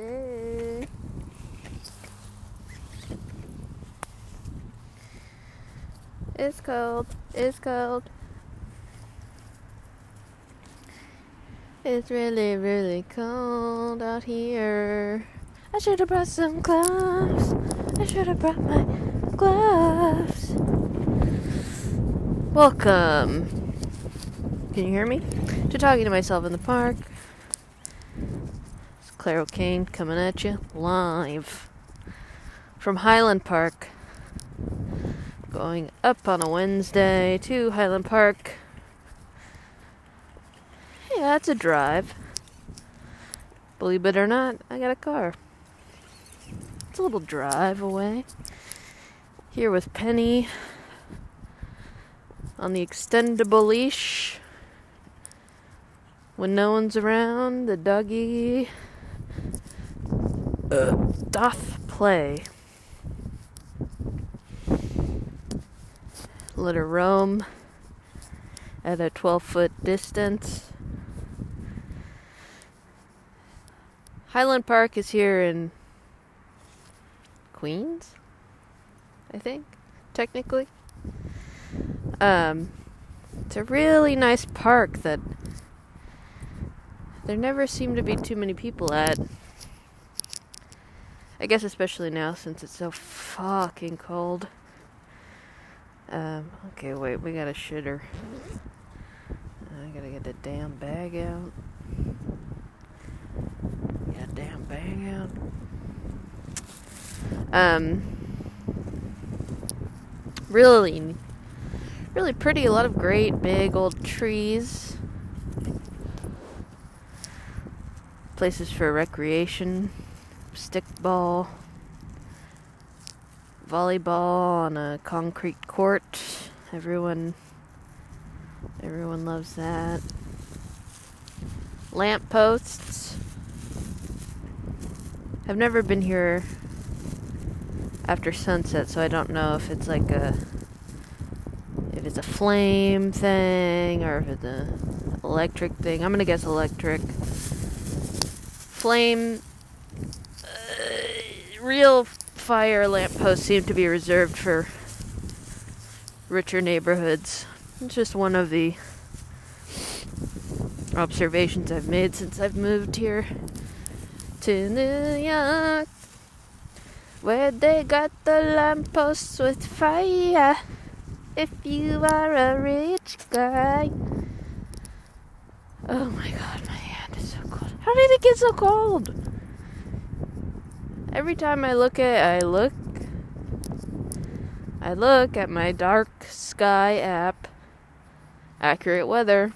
day. It's cold. It's cold. It's really, really cold out here. I should have brought some gloves. I should have brought my gloves. Welcome. Can you hear me? To talking to myself in the park. It's Claire O'Kane coming at you live from Highland Park. Going up on a Wednesday to Highland Park. Yeah, it's a drive. Believe it or not, I got a car. It's a little drive away. Here with Penny on the extendable leash. When no one's around, the doggy doth play. Let her roam at a 12-foot distance. Highland Park is here in Queens, I think, technically. It's a really nice park that there never seem to be too many people at. I guess especially now since it's so fucking cold. Okay, wait, we got a shitter. I gotta get the damn bag out. Goddamn bag out. Really, really pretty. A lot of great big old trees. Places for recreation. Stickball. Volleyball on a concrete court. Everyone loves that. Lamp posts. I've never been here after sunset, so I don't know if it's like a flame thing or if it's an electric thing. I'm gonna guess electric. Flame. Real fire lampposts seem to be reserved for richer neighborhoods. It's just one of the observations I've made since I've moved here to New York, where they got the lampposts with fire. If you are a rich guy. Oh my god, my hand is so cold. How did it get so cold? Every time I look at my dark sky app, accurate weather.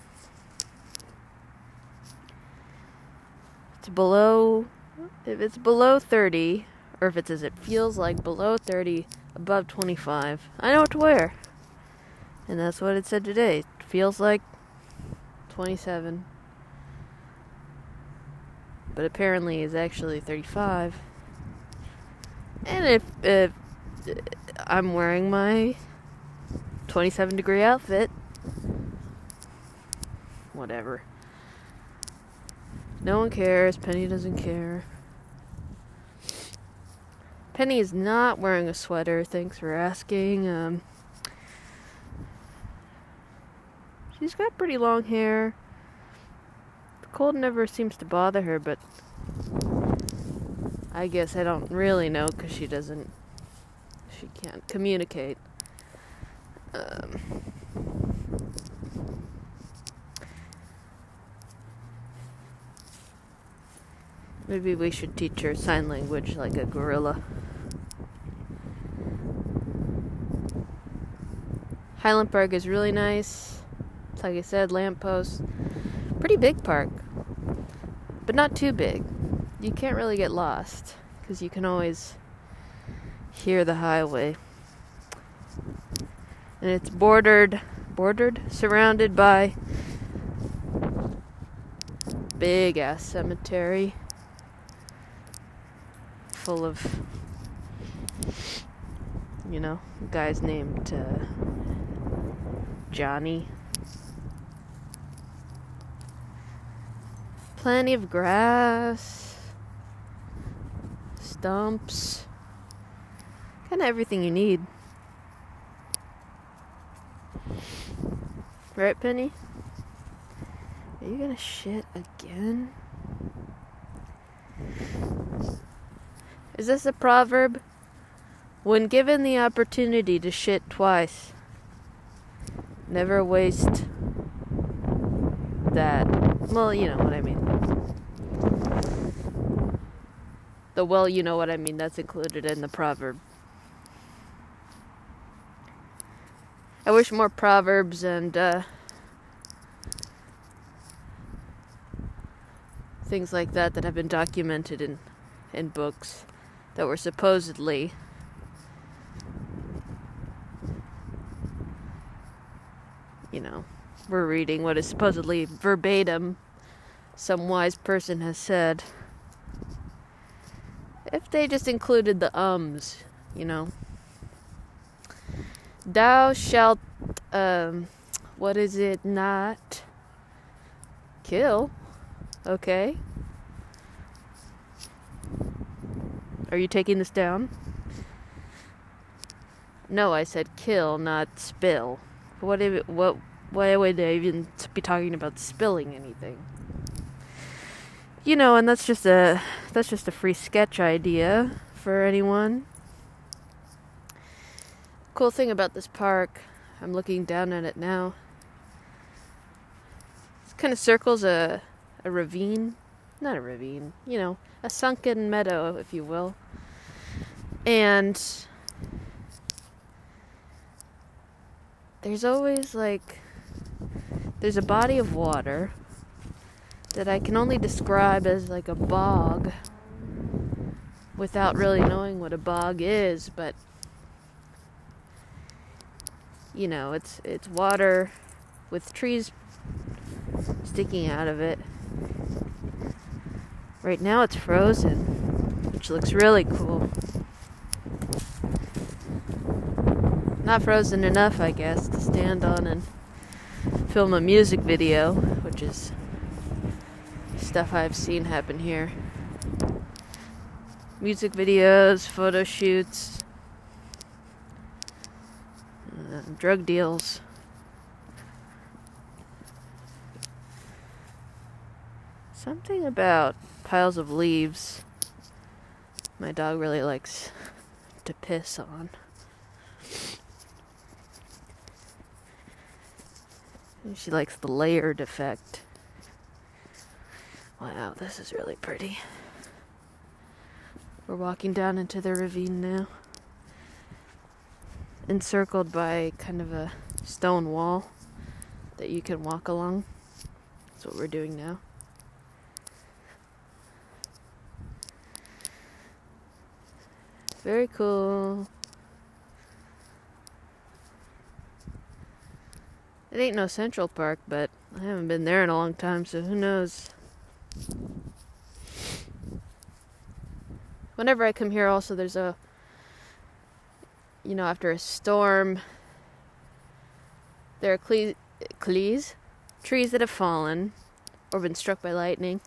If it's below 30, or if it's as it feels like below 30, above 25, I know what to wear. And that's what it said today. It feels like 27. But apparently it's actually 35. And if I'm wearing my 27-degree outfit, whatever. No one cares. Penny doesn't care. Penny is not wearing a sweater. Thanks for asking. She's got pretty long hair. The cold never seems to bother her, but I guess I don't really know because she can't communicate. Maybe we should teach her sign language like a gorilla. Highland Park is really nice. It's like I said, lampposts. Pretty big park, but not too big. You can't really get lost because you can always hear the highway. And it's surrounded by big ass cemetery full of guys named Johnny. Plenty of grass. stumps, kind of everything you need. Right, Penny? Are you gonna shit again? Is this a proverb? When given the opportunity to shit twice, never waste that. Well, you know what I mean. The well, you know what I mean, that's included in the proverb. I wish more proverbs and things like that that have been documented in books that were supposedly we're reading what is supposedly verbatim some wise person has said. If they just included the ums, Thou shalt, what is it, not kill? Okay. Are you taking this down? No, I said kill, not spill. Why would I even be talking about spilling anything? And that's just a free sketch idea for anyone. Cool thing about this park, I'm looking down at it now. It kind of circles a ravine, not a ravine, a sunken meadow, if you will. And there's always there's a body of water that I can only describe as like a bog without really knowing what a bog is, but it's water with trees sticking out of it. Right now it's frozen, which looks really cool. Not frozen enough, I guess, to stand on and film a music video, which is stuff I've seen happen here. Music videos, photo shoots, drug deals. Something about piles of leaves my dog really likes to piss on. She likes the layered effect. Wow, this is really pretty. We're walking down into the ravine now. Encircled by kind of a stone wall that you can walk along. That's what we're doing now. Very cool. It ain't no Central Park, but I haven't been there in a long time, so who knows. Whenever I come here, also, there's a... after a storm, there are trees that have fallen or been struck by lightning.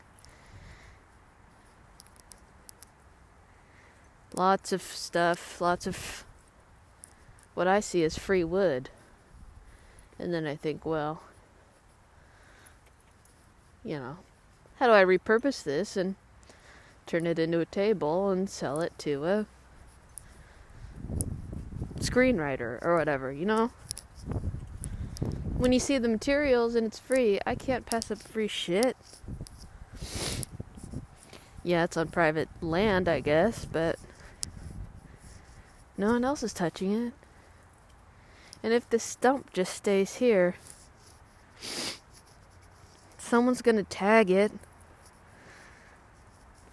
Lots of stuff, lots of what I see as free wood. And then I think, well, how do I repurpose this and turn it into a table and sell it to a screenwriter or whatever, When you see the materials and it's free, I can't pass up free shit. Yeah, it's on private land, I guess, but no one else is touching it. And if this stump just stays here, someone's gonna tag it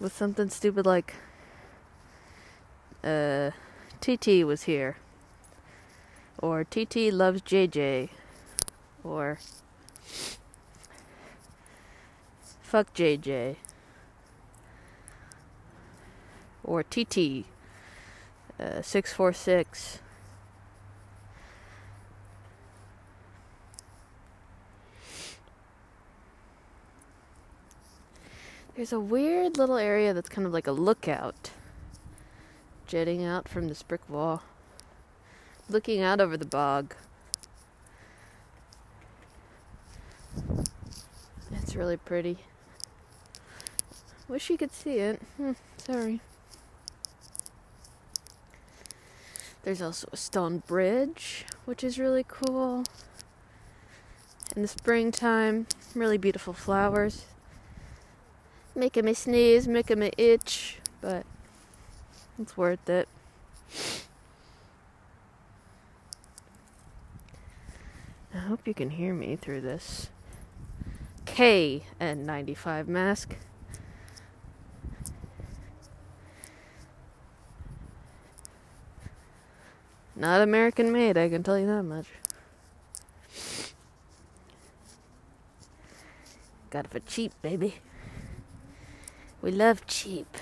with something stupid like, TT was here, or TT loves JJ, or fuck JJ, or TT, 646. There's a weird little area that's kind of like a lookout jetting out from this brick wall, looking out over the bog. It's really pretty. Wish you could see it. Sorry. There's also a stone bridge, which is really cool. In the springtime, really beautiful flowers. Making me sneeze, making me itch, but it's worth it. I hope you can hear me through this KN95 mask. Not American made, I can tell you that much. Got it for cheap, baby. We love cheap.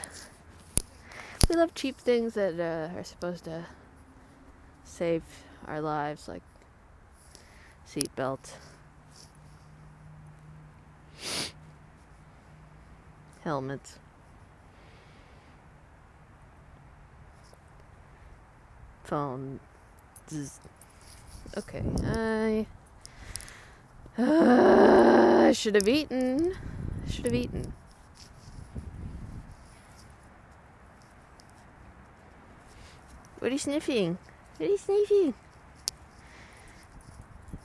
We love cheap things that are supposed to save our lives, like seatbelts, helmets. Okay, I should have eaten. What are you sniffing?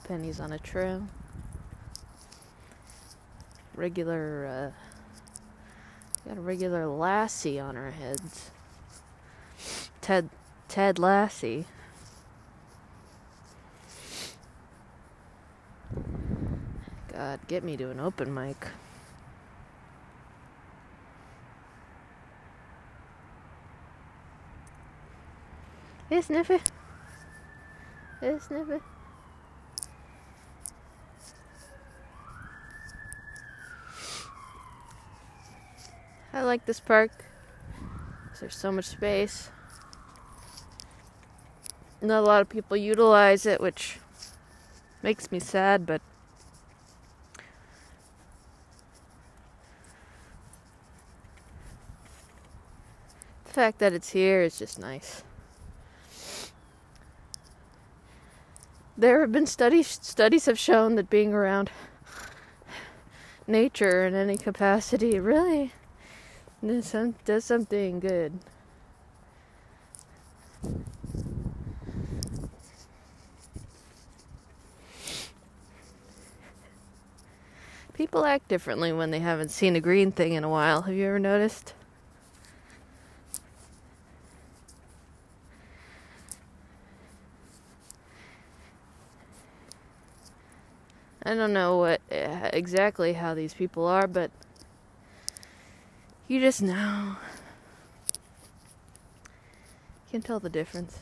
Pennies on a trail. Regular, got a regular lassie on our heads. Ted Lassie. God, get me to an open mic. Hey, Sniffy. I like this park. There's so much space. Not a lot of people utilize it, which makes me sad, but the fact that it's here is just nice. There have been studies have shown that being around nature in any capacity really does something good. People act differently when they haven't seen a green thing in a while. Have you ever noticed? I don't know what exactly how these people are, but you just know. You can tell the difference.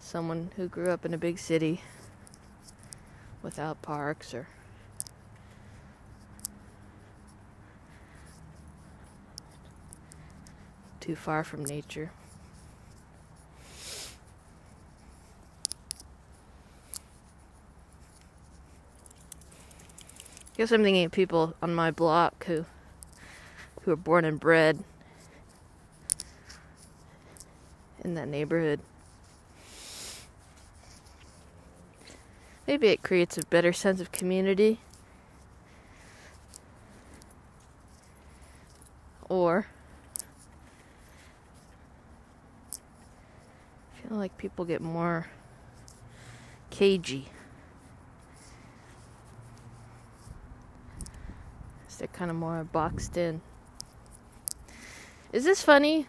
Someone who grew up in a big city without parks or too far from nature. I guess I'm thinking of people on my block who are born and bred in that neighborhood. Maybe it creates a better sense of community. Or I feel like people get more cagey. They're kind of more boxed in. Is this funny?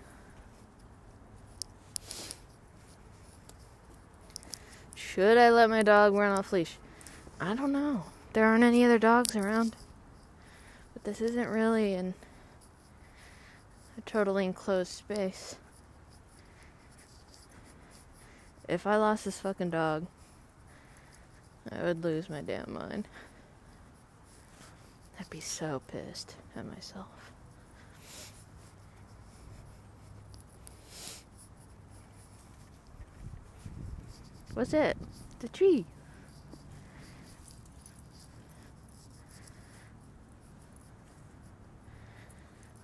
Should I let my dog run off leash? I don't know. There aren't any other dogs around. But this isn't really in a totally enclosed space. If I lost this fucking dog, I would lose my damn mind. I'd be so pissed at myself. What's it? The tree.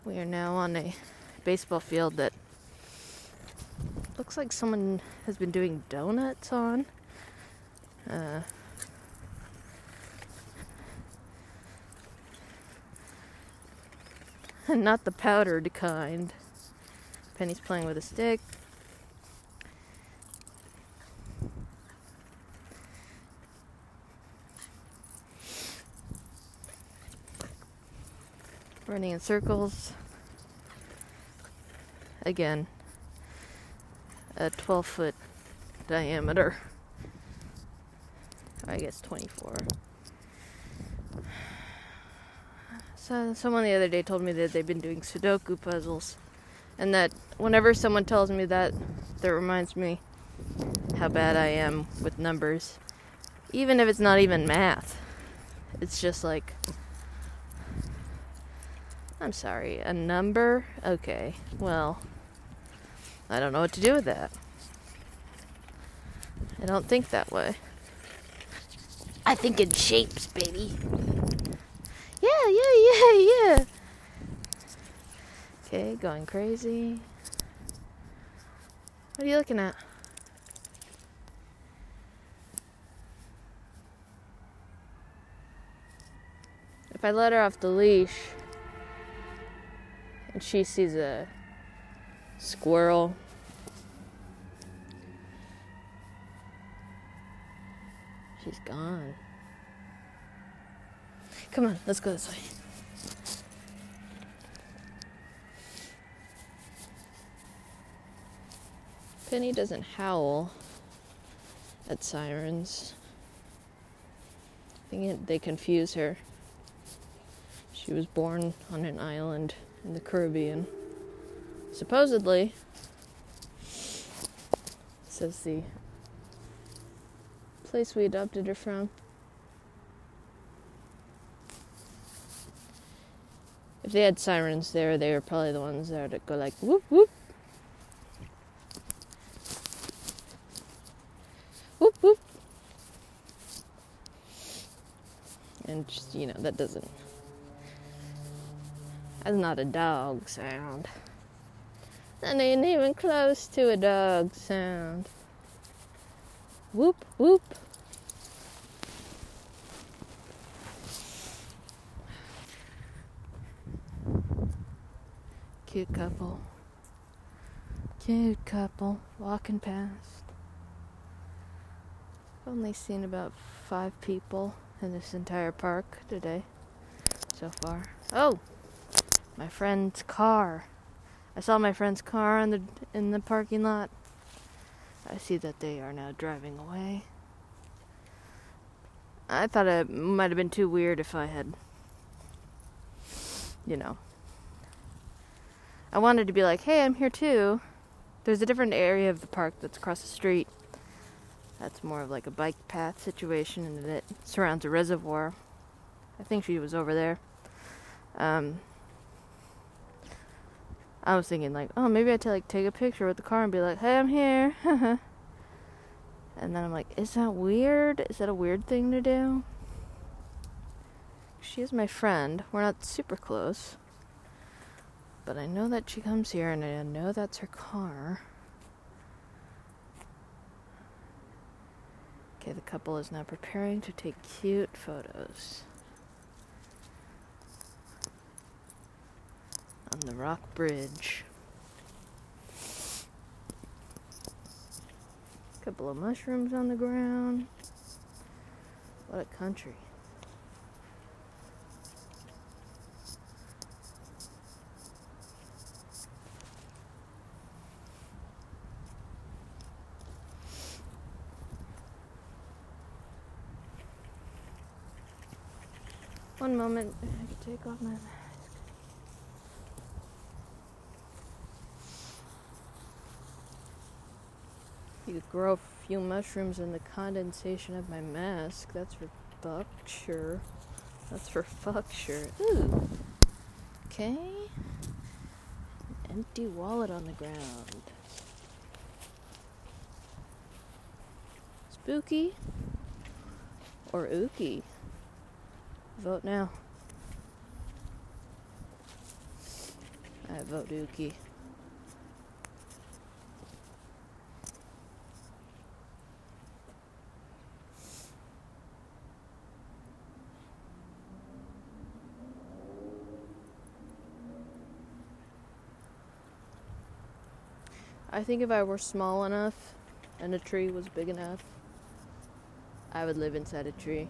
We are now on a baseball field that Looks like someone has been doing donuts on. And not the powdered kind. Penny's playing with a stick. Running in circles. Again, a 12-foot diameter. I guess 24. So someone the other day told me that they've been doing Sudoku puzzles, and that whenever someone tells me that, that reminds me how bad I am with numbers. Even if it's not even math. It's just like, I'm sorry, a number? Okay, well, I don't know what to do with that. I don't think that way. I think in shapes, baby. Yeah. Okay, going crazy. What are you looking at? If I let her off the leash and she sees a squirrel, she's gone. Come on, let's go this way. Penny doesn't howl at sirens. I think they confuse her. She was born on an island in the Caribbean, supposedly, says the place we adopted her from. If they had sirens there, they were probably the ones that would go like, whoop, whoop. Whoop, whoop. And just, you know, that doesn't... That's not a dog sound. That ain't even close to a dog sound. Whoop, whoop. Cute couple, walking past. I've only seen about 5 people in this entire park today, so far. Oh, my friend's car. I saw my friend's car in the parking lot. I see that they are now driving away. I thought it might have been too weird if I had, you know. I wanted to be like, hey, I'm here too. There's a different area of the park that's across the street. That's more of like a bike path situation, and it surrounds a reservoir. I think she was over there. I was thinking like, oh, maybe I'd like take a picture with the car and be like, hey, I'm here. And then I'm like, is that weird? Is that a weird thing to do? She is my friend. We're not super close. But I know that she comes here, and I know that's her car. Okay, the couple is now preparing to take cute photos. On the rock bridge. Couple of mushrooms on the ground. What a country. One moment, I can take off my mask. You could grow a few mushrooms in the condensation of my mask. That's for fuck sure. Ooh. Okay. Empty wallet on the ground. Spooky or ooky? Vote now. I vote ookie. I think if I were small enough and a tree was big enough, I would live inside a tree.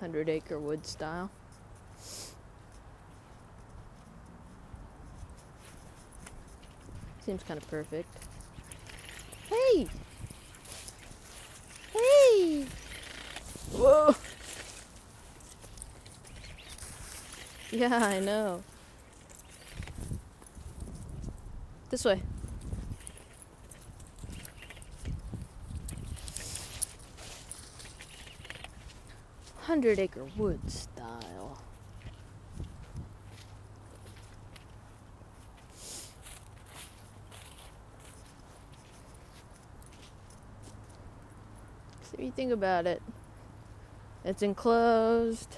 100-acre wood style. Seems kind of perfect. Hey! Hey! Whoa! Yeah, I know. This way. Hundred acre wood style. So you think about it. It's enclosed,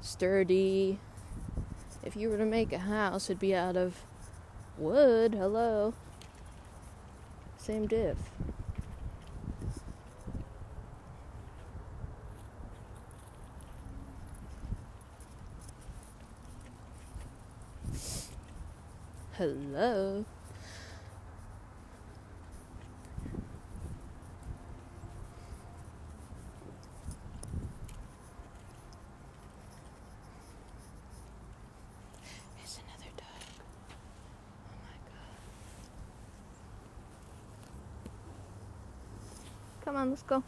sturdy. If you were to make a house, it'd be out of wood. Hello. Same diff. Hello. Come on, let's go.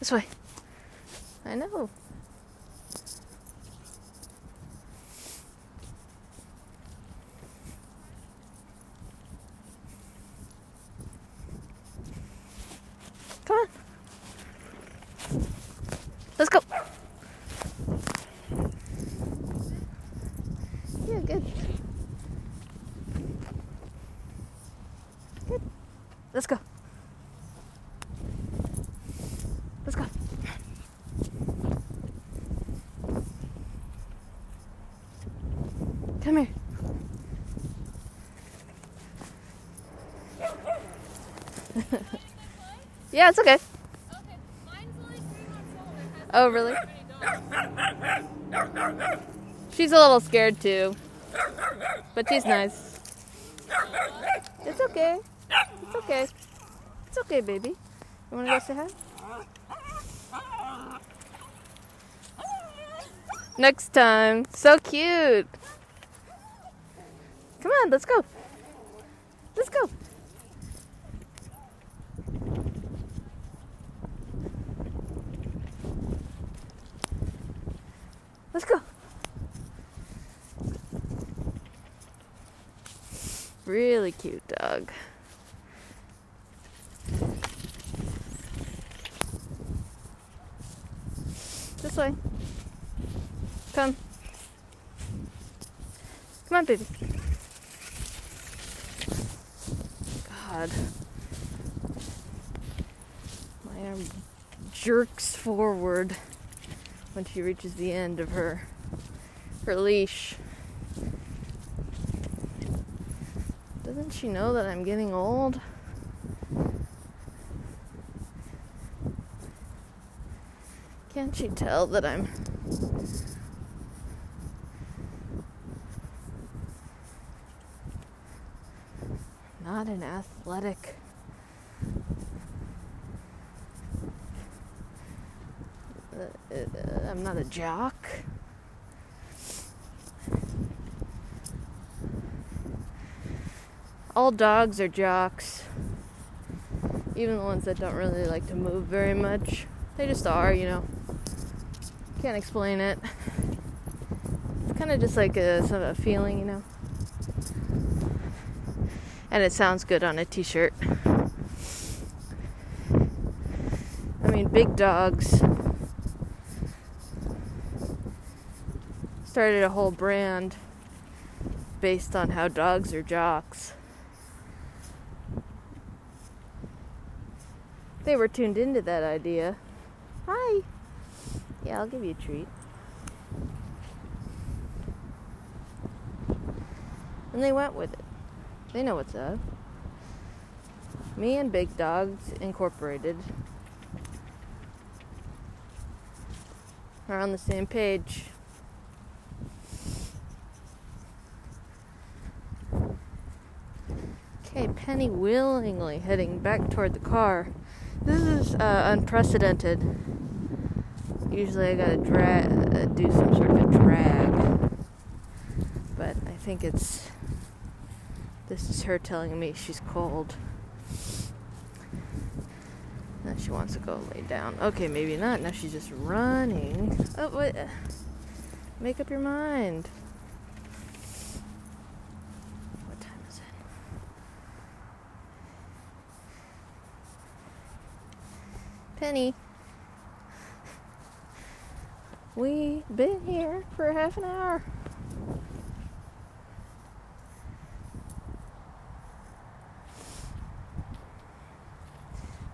This way. I know. Come on. Let's go. Yeah, good. Good. Let's go. Let's go. Come here. Yeah, it's okay. Okay. Mine's only 3 months old. Oh, really? She's a little scared too. But she's nice. It's okay. It's okay. It's okay, baby. You want to go say hi? Next time. So cute. Come on, let's go. Let's go. Let's go. Really cute dog. This way. Come. Come on, baby. God. My arm jerks forward when she reaches the end of her leash. Doesn't she know that I'm getting old? Can't she tell that I'm not an athletic, I'm not a jock. All dogs are jocks. Even the ones that don't really like to move very much. They just are, you know. Can't explain it. It's kind of just like a feeling, you know. And it sounds good on a t-shirt. I mean, big dogs started a whole brand based on how dogs are jocks. They were tuned into that idea. Hi. Yeah, I'll give you a treat. And they went with it. They know what's up. Me and Big Dogs Incorporated are on the same page. Okay, Penny willingly heading back toward the car. This is unprecedented. Usually I gotta do some sort of a drag. But I think it's... This is her telling me she's cold. Now she wants to go lay down. Okay, maybe not. Now she's just running. Oh, wait. Make up your mind. What time is it? Penny. We've been here for half an hour.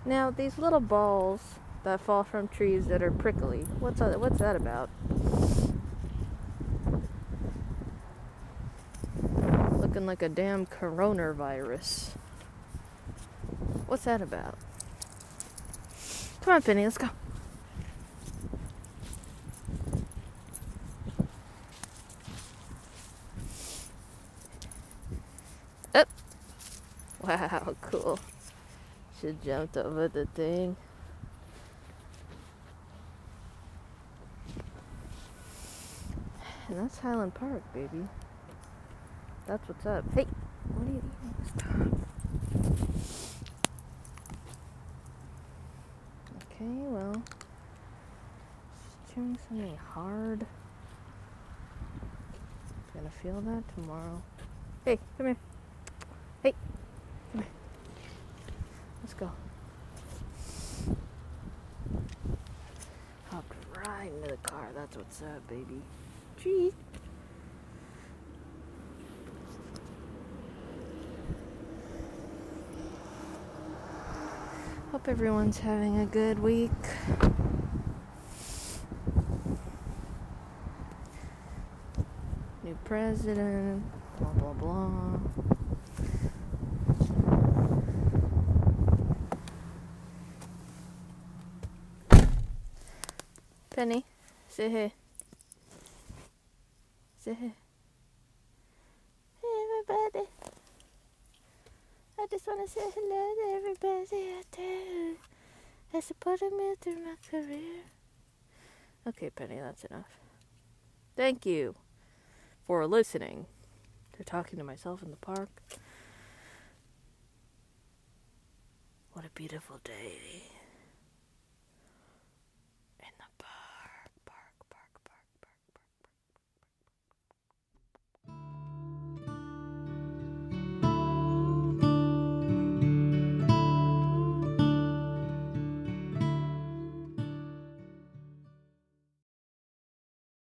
Now, these little balls that fall from trees that are prickly, what's that about? Looking like a damn coronavirus. What's that about? Come on, Penny, let's go. Oh! Wow, cool. She jumped over the thing. And that's Highland Park, baby. That's what's up. Hey, what are you eating this time? Okay, well, she's chewing something hard. Gonna feel that tomorrow. Hey, come here. Hey. Let's go. Hopped right into the car. That's what's up, baby. Gee. Hope everyone's having a good week. New president. Blah, blah, blah. Penny, say hey. Say hey. Hey everybody. I just want to say hello to everybody out there who has supported me through my career. Okay, Penny, that's enough. Thank you for listening. They're talking to myself in the park. What a beautiful day.